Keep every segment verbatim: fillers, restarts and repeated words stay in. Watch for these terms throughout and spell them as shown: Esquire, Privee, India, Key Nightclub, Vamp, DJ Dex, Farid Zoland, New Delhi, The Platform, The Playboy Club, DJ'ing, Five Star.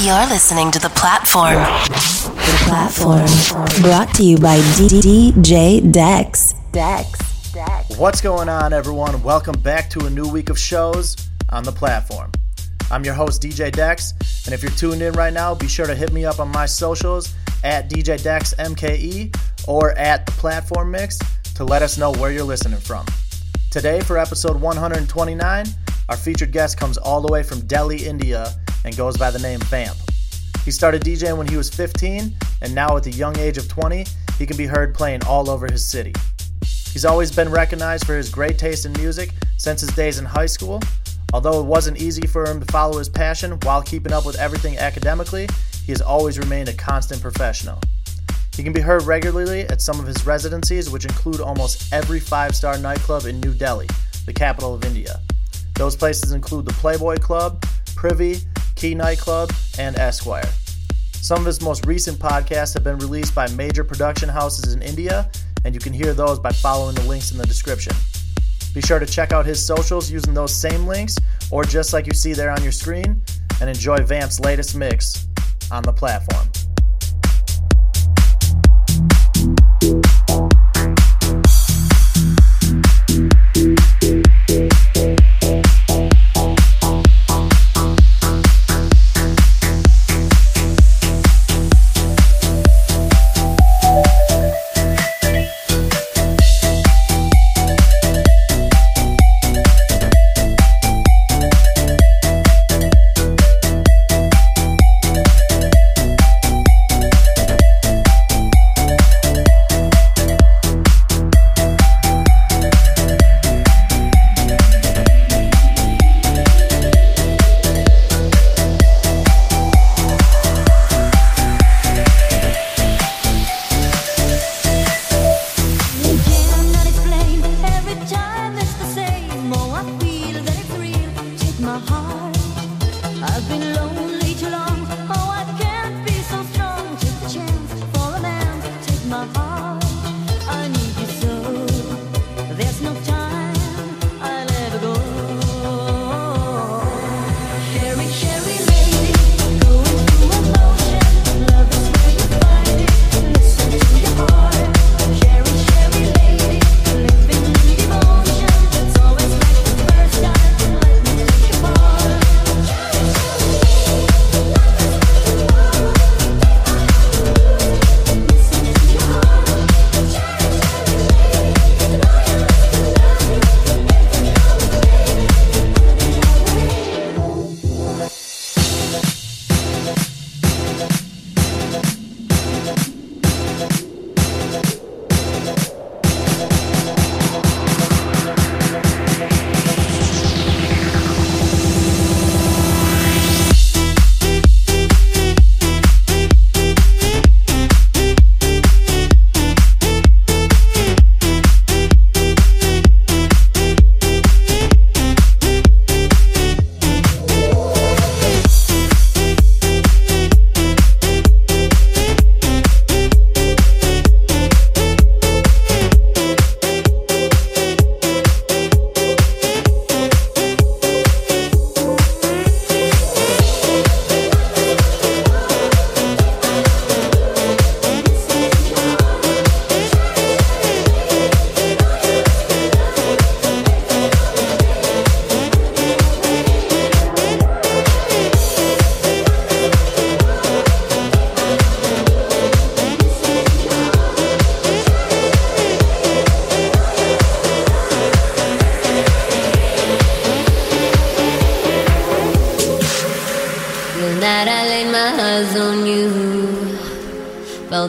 You're listening to The Platform. The Platform. Brought to you by D J Dex. Dex. Dex. What's going on, everyone? Welcome back to a new week of shows on The Platform. I'm your host, D J Dex, and if you're tuned in right now, be sure to hit me up on my socials at D J Dex M K E or at The Platform Mix to let us know where you're listening from. Today, for episode one twenty-nine, our featured guest comes all the way from Delhi, India, and goes by the name Vamp. He started DJing when he was fifteen, and now at the young age of twenty, he can be heard playing all over his city. He's always been recognized for his great taste in music since his days in high school. Although it wasn't easy for him to follow his passion while keeping up with everything academically, he has always remained a constant professional. He can be heard regularly at some of his residencies, which include almost every five-star nightclub in New Delhi, the capital of India. Those places include the Playboy Club, Privee, Key Nightclub, and Esquire. Some of his most recent podcasts have been released by major production houses in India, and you can hear those by following the links in the description. Be sure to check out his socials using those same links, or just like you see there on your screen, and enjoy Vamp's latest mix on The Platform.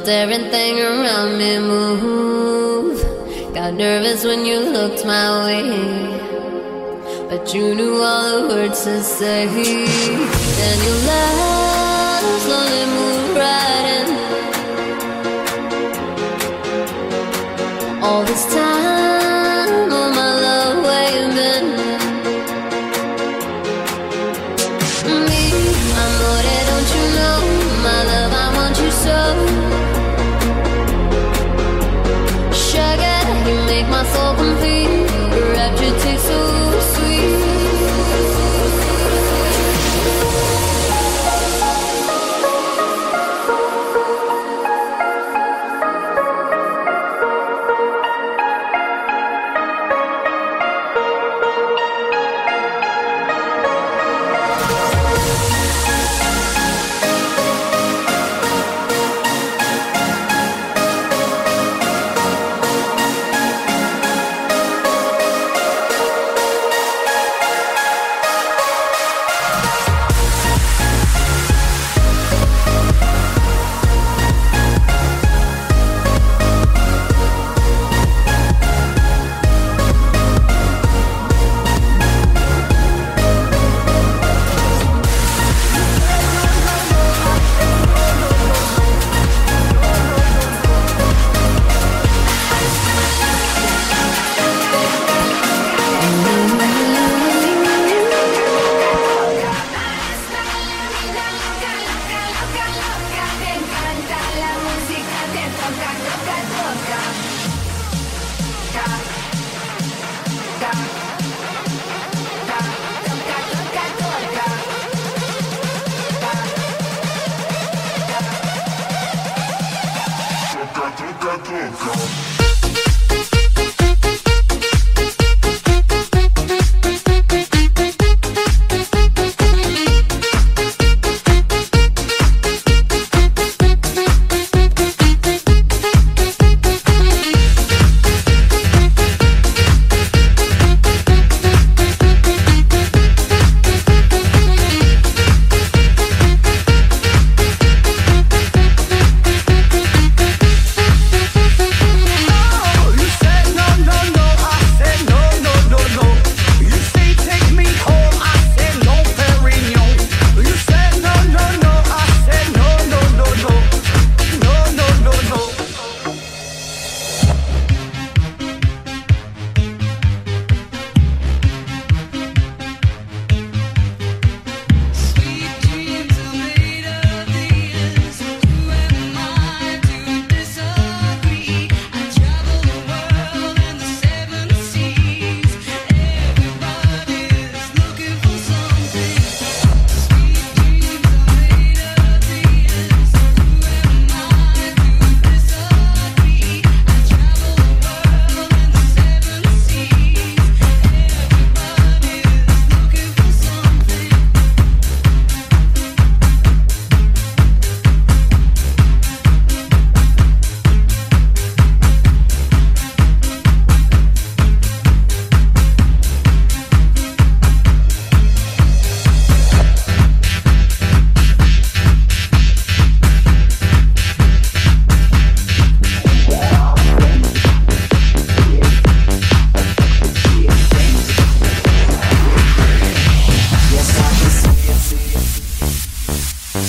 Everything around me move. Got nervous when you looked my way, but you knew all the words to say. Then you left, slowly moved right in. All this time, all my love waving. Me, amore, don't you know, my love, I want you so. My soul complete, your rapture tastes so sweet.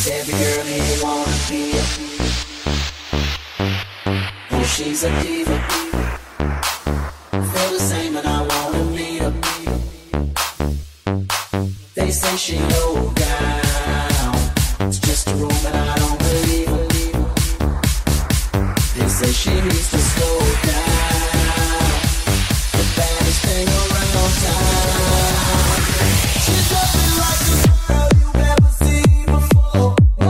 She's every girl you wanna be. Oh, she's a diva. Feel the same and I wanna meet her. They say she low down. It's just a room and I don't believe her. They say she needs to slow down. The baddest thing around town. She's nothing like a I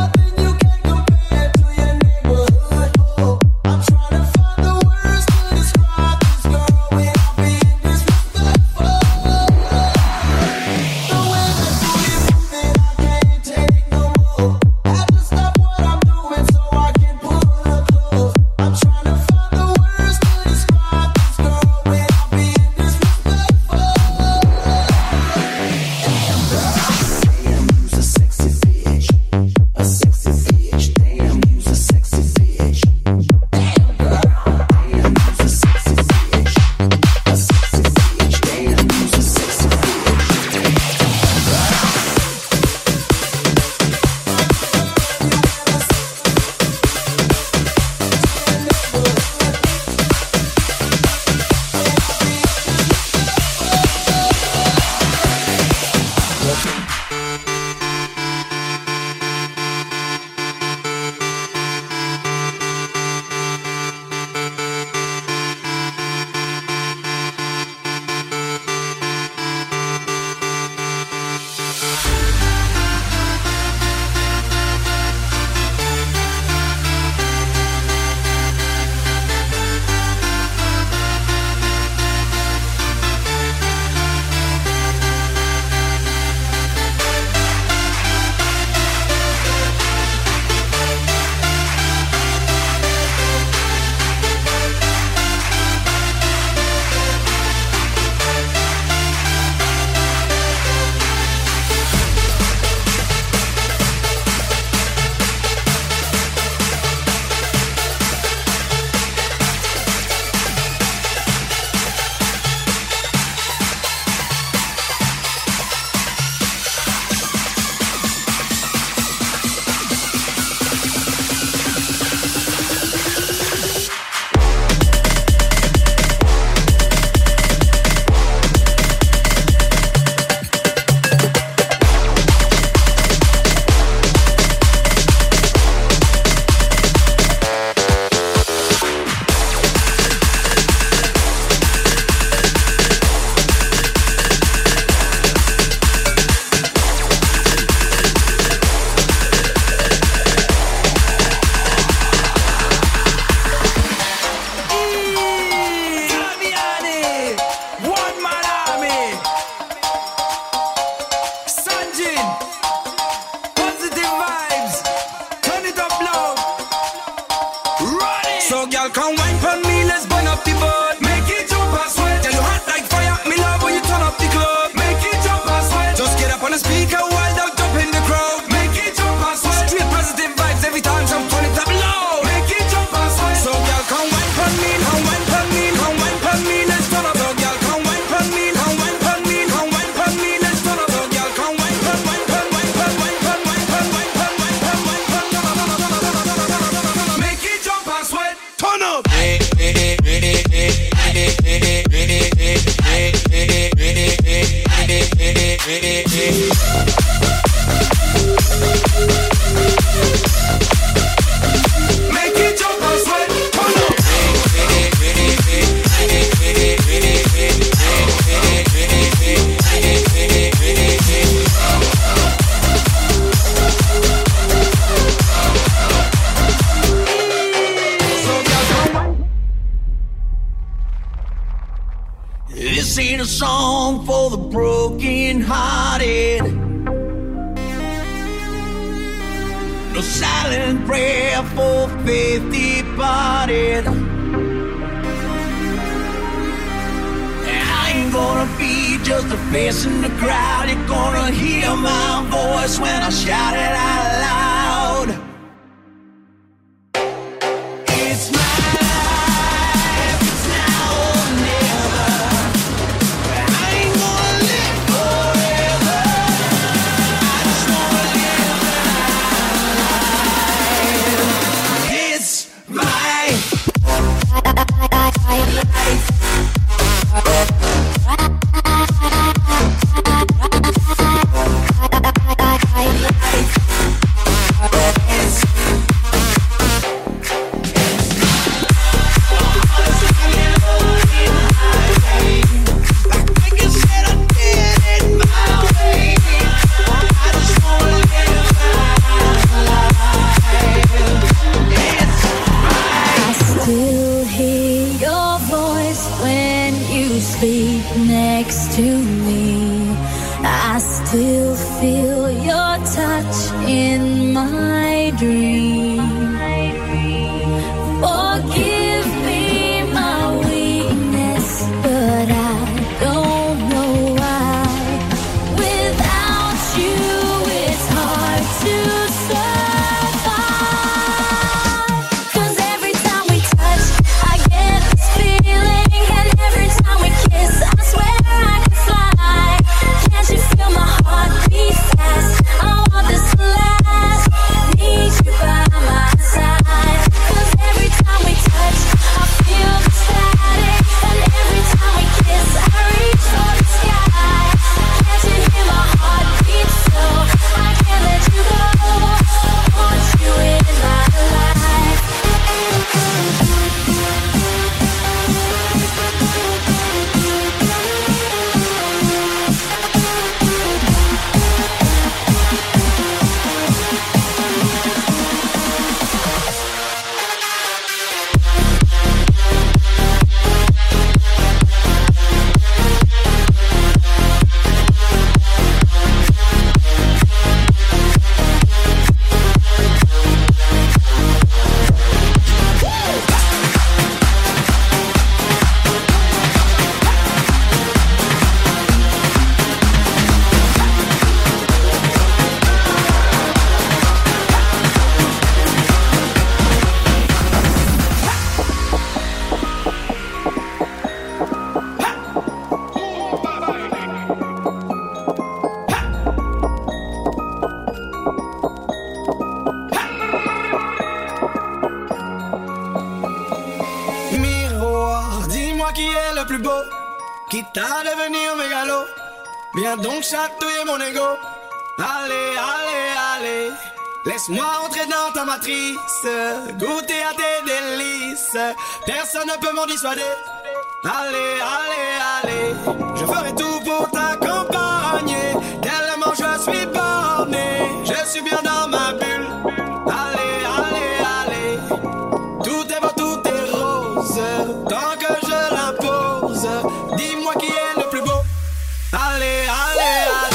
my dream. Forgive me my weakness, but I don't know why. Without you, it's hard to survive. 'Cause every time we touch, I get this feeling, and every time we kiss, I swear I can fly. Can't you feel my heart beat fast? I want this to last. Need you by my side. 'Cause every time we touch, I feel the static, and every time we kiss, I reach for the sky. Can't you hear my heart beat so? I can't let you go. I want you in my life. Donc chatouiller mon ego. Allez, allez, allez. Laisse-moi entrer dans ta matrice, goûter à tes délices. Personne ne peut m'en dissuader. Allez, allez, allez. Je ferai tout pour t'accompagner, tellement je suis borné. Je suis bien dans ma bulle. Allez, allez, allez. Tout est beau, tout est rose, tant que je l'impose. Dis-moi qui est le plus beau. Allez, allez, allez.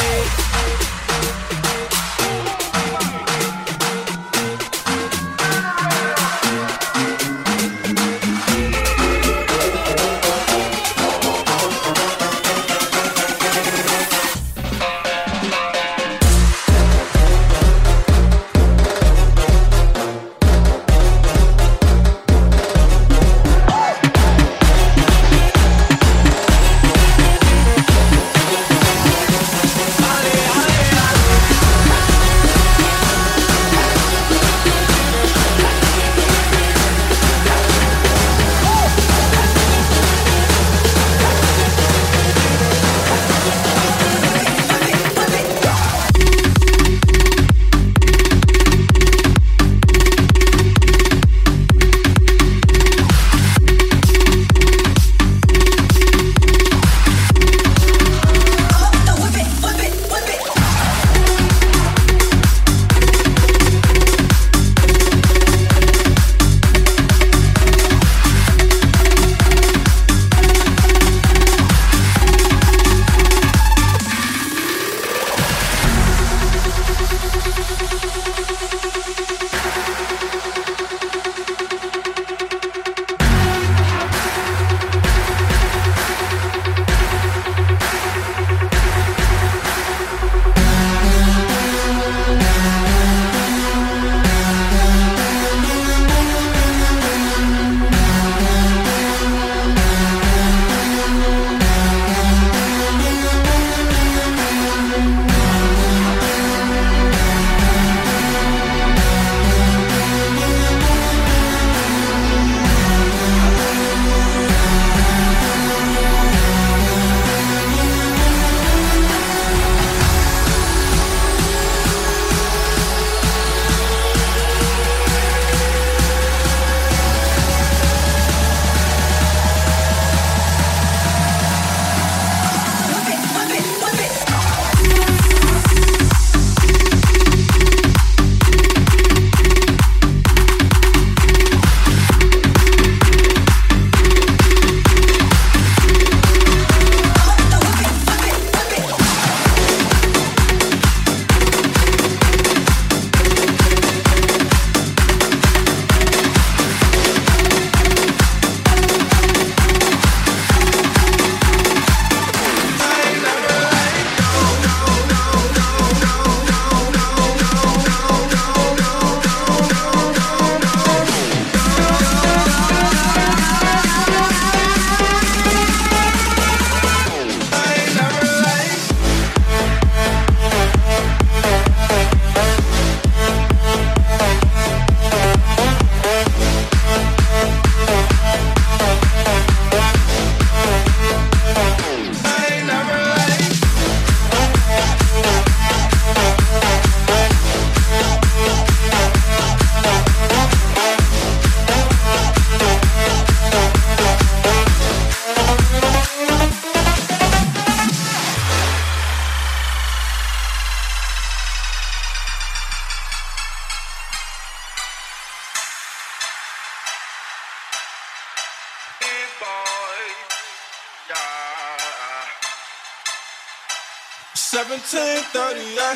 seventeen thirty, I,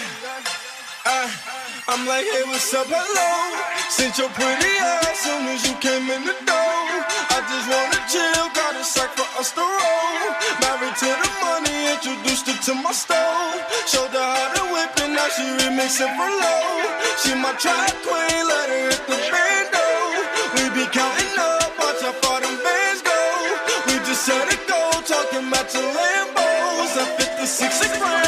I, I'm like, hey, what's up, hello? Since your pretty ass soon as you came in the door. I just wanna chill, got a sack for us to roll. Married to the money, introduced her to my stove. Showed her how to whip and now she remixing for low. She my track queen, let her hit the bando. We be counting up, watch how far them bands go. We just set it go, talking about your Lambos. I fit the six and five.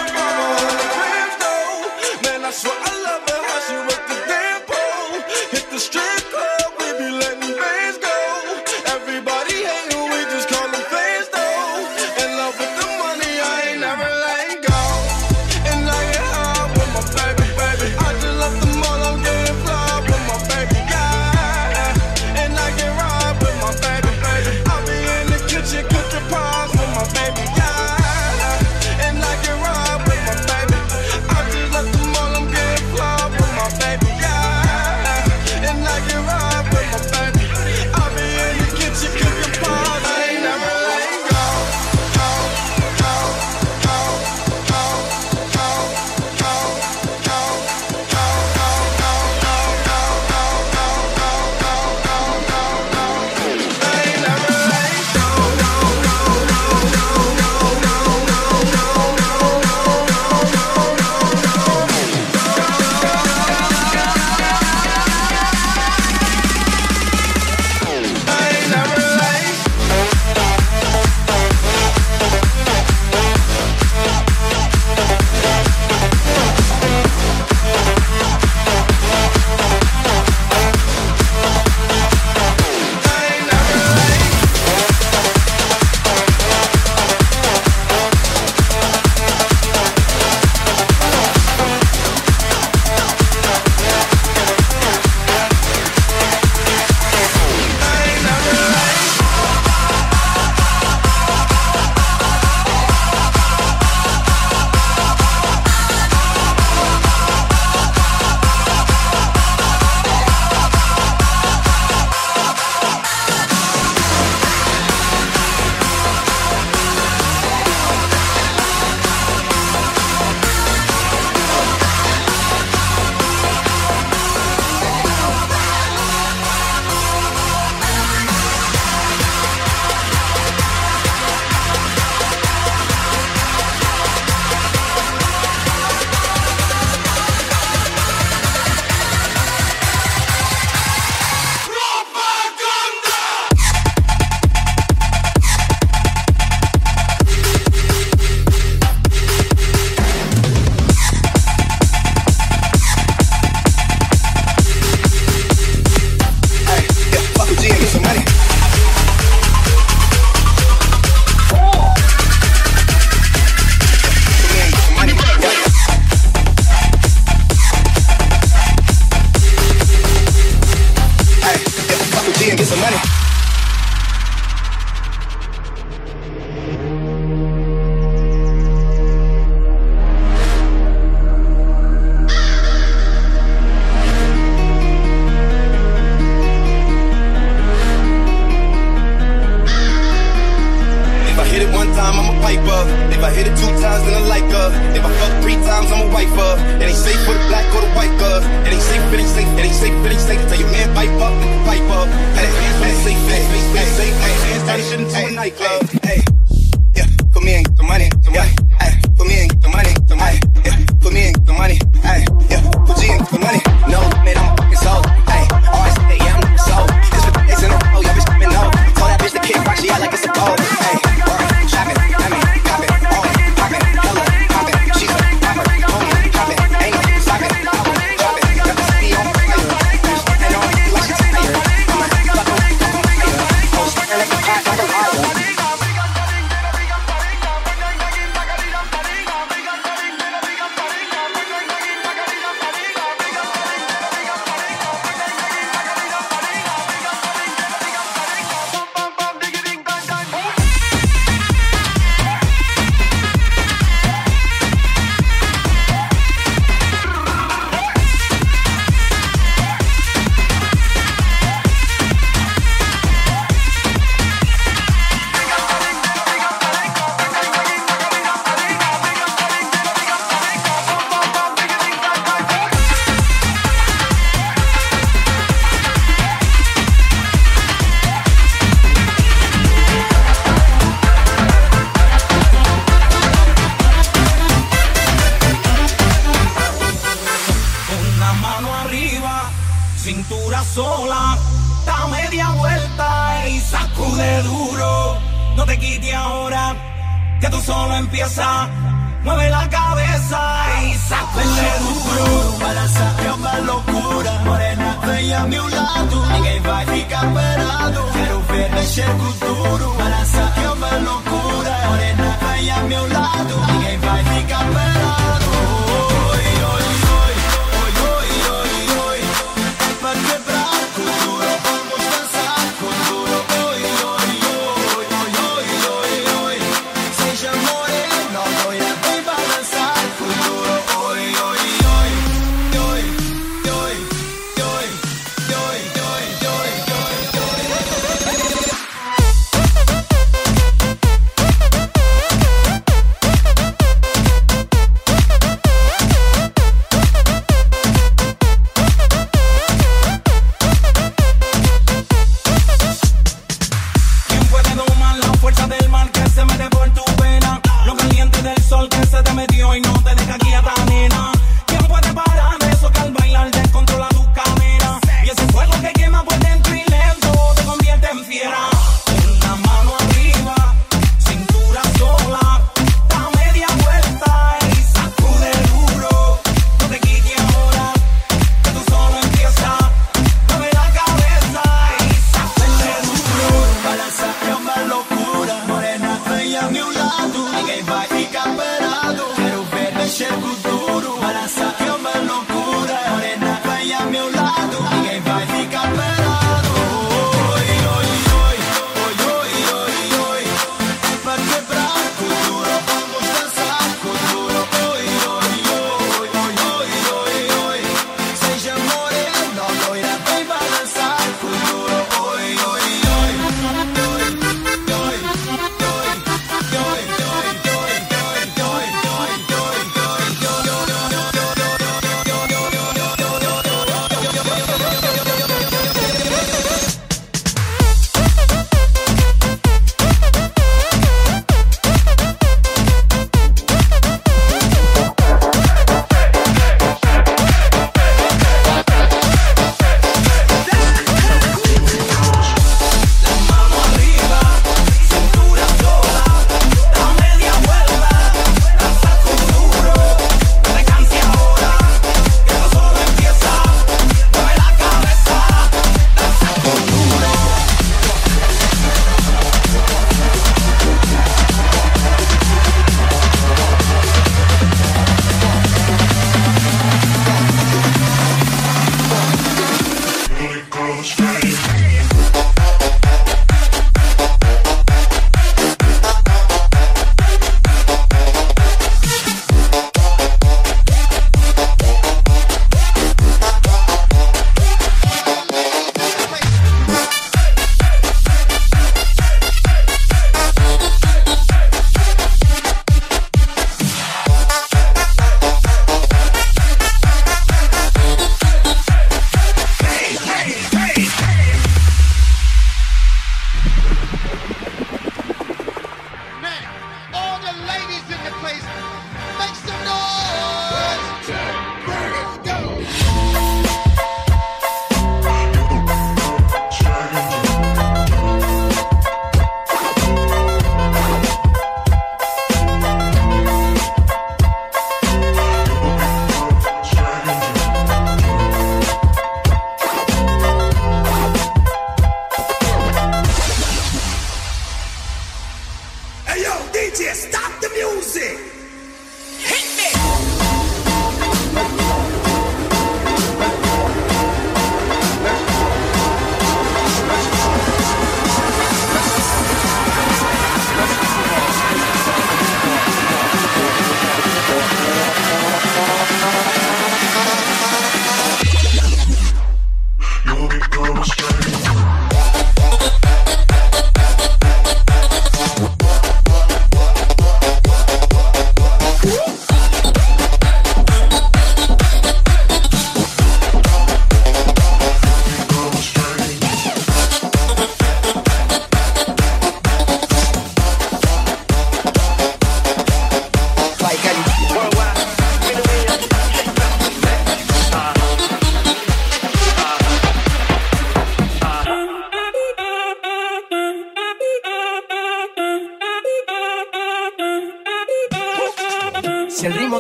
mano arriba, cintura sola, da media vuelta y sacude duro. No te quites ahora, que tú solo empiezas. Mueve la cabeza y sacude duro. Balanza es una locura, morena bella a mi lado. Ninguém vai ficar parado, quero ver mexer com duro. Balanza es una locura, morena bella a mi lado. Ninguém vai ficar parado.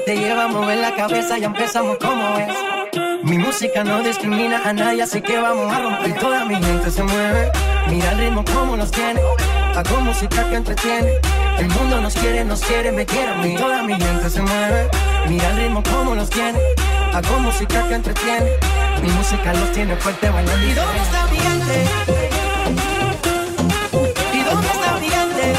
Te llevamos en la cabeza y empezamos como es. Mi música no discrimina a nadie, así que vamos a romper. Toda mi gente se mueve, mira el ritmo como los tiene. Hago música que entretiene. El mundo nos quiere, nos quiere, me quiere a mí. Toda mi gente se mueve, mira el ritmo como los tiene. Hago música que entretiene. Mi música los tiene fuerte bailando. ¿Y dónde está mi gente? ¿Y dónde está mi gente?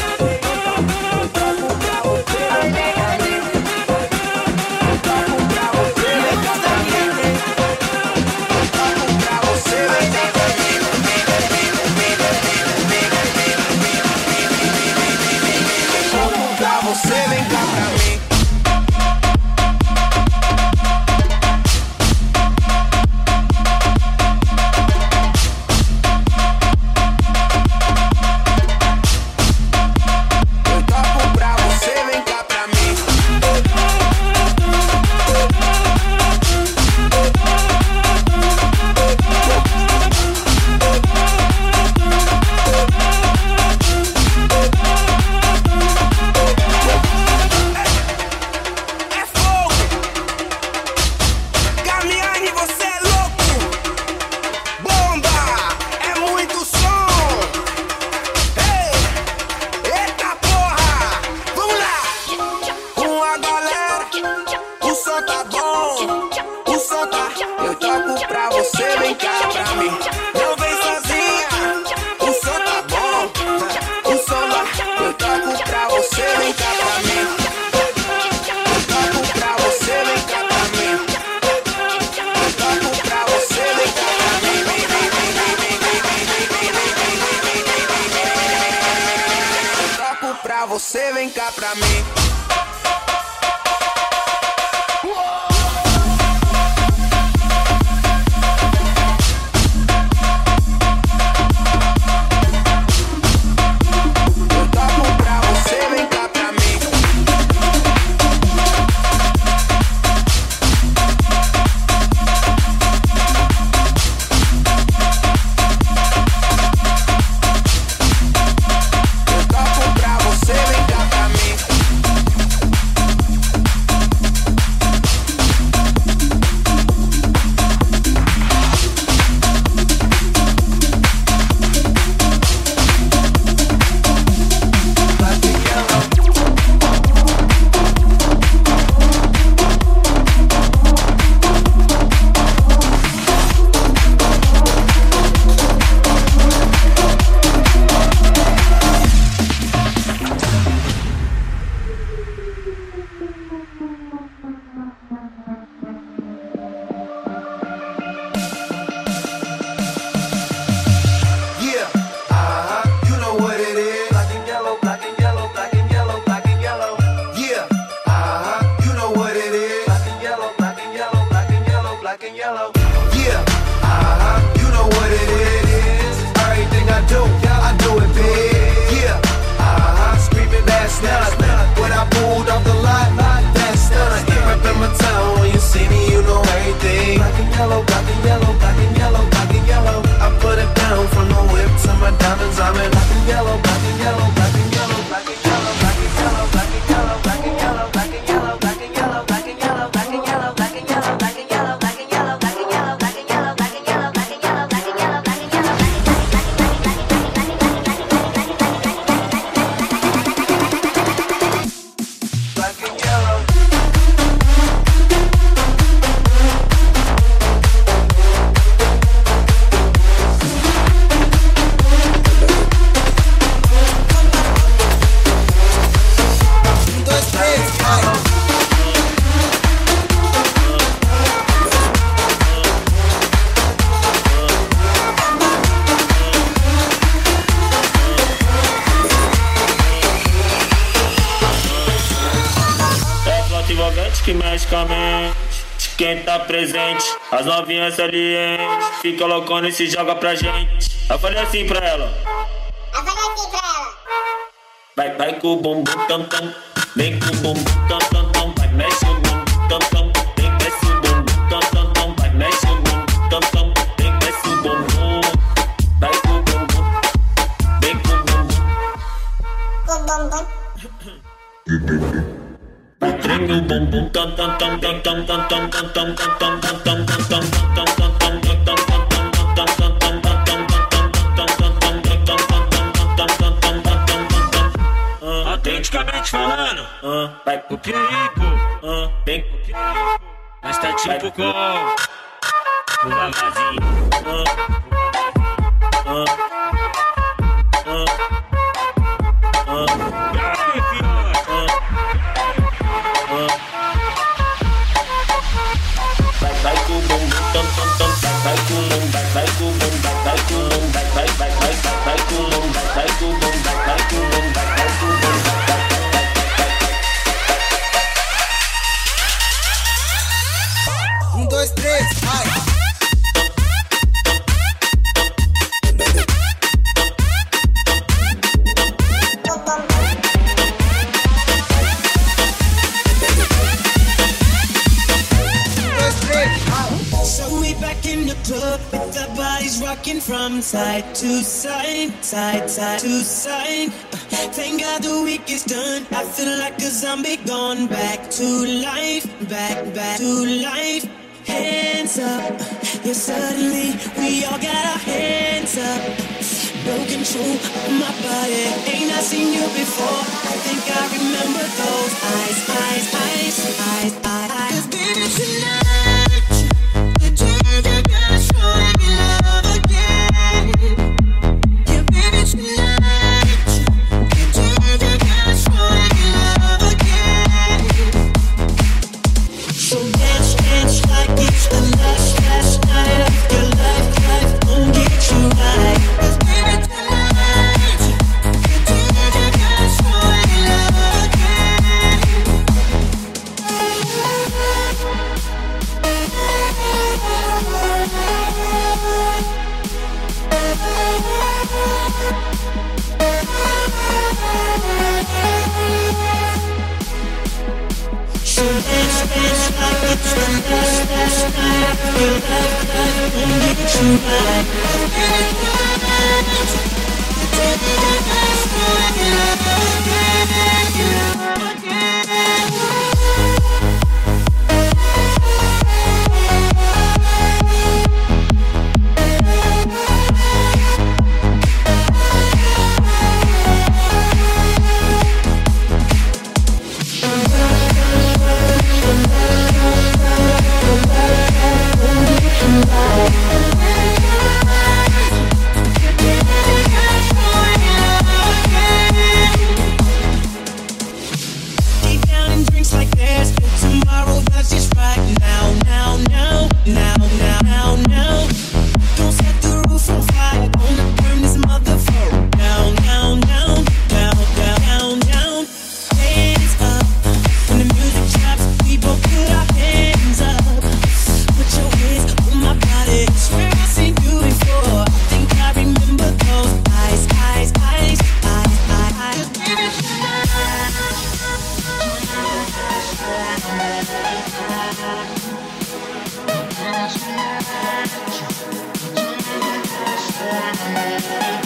Quem tá presente, as novinhas salientes, fica loucona e se joga pra gente. Eu falei assim pra ela. Eu falei assim pra ela. Vai, vai com o bumbum tam tam, vem com o bumbum tam tam tam, vai mexe o bumbum tam tam, vem cresce o bumbum tam tam tam, vai mexe o bumbum tam tam, vem cresce o bumbum, vai com o bumbum, vem com o bumbum, com o bumbum, vai treme o bumbum. Atleticamente falando, vai pro pico, vem pro pico, mas tá tipo com o lavazinho. From side to side, side, side to side. Thank God the week is done. I feel like a zombie gone back to life, back, back to life. Hands up, yeah, suddenly we all got our hands up. No control of my body. Ain't I seen you before? I think I remember those eyes, eyes, eyes, eyes, eyes, eyes. 'Cause baby, tonight, the day that got showing me love. We'll be right back.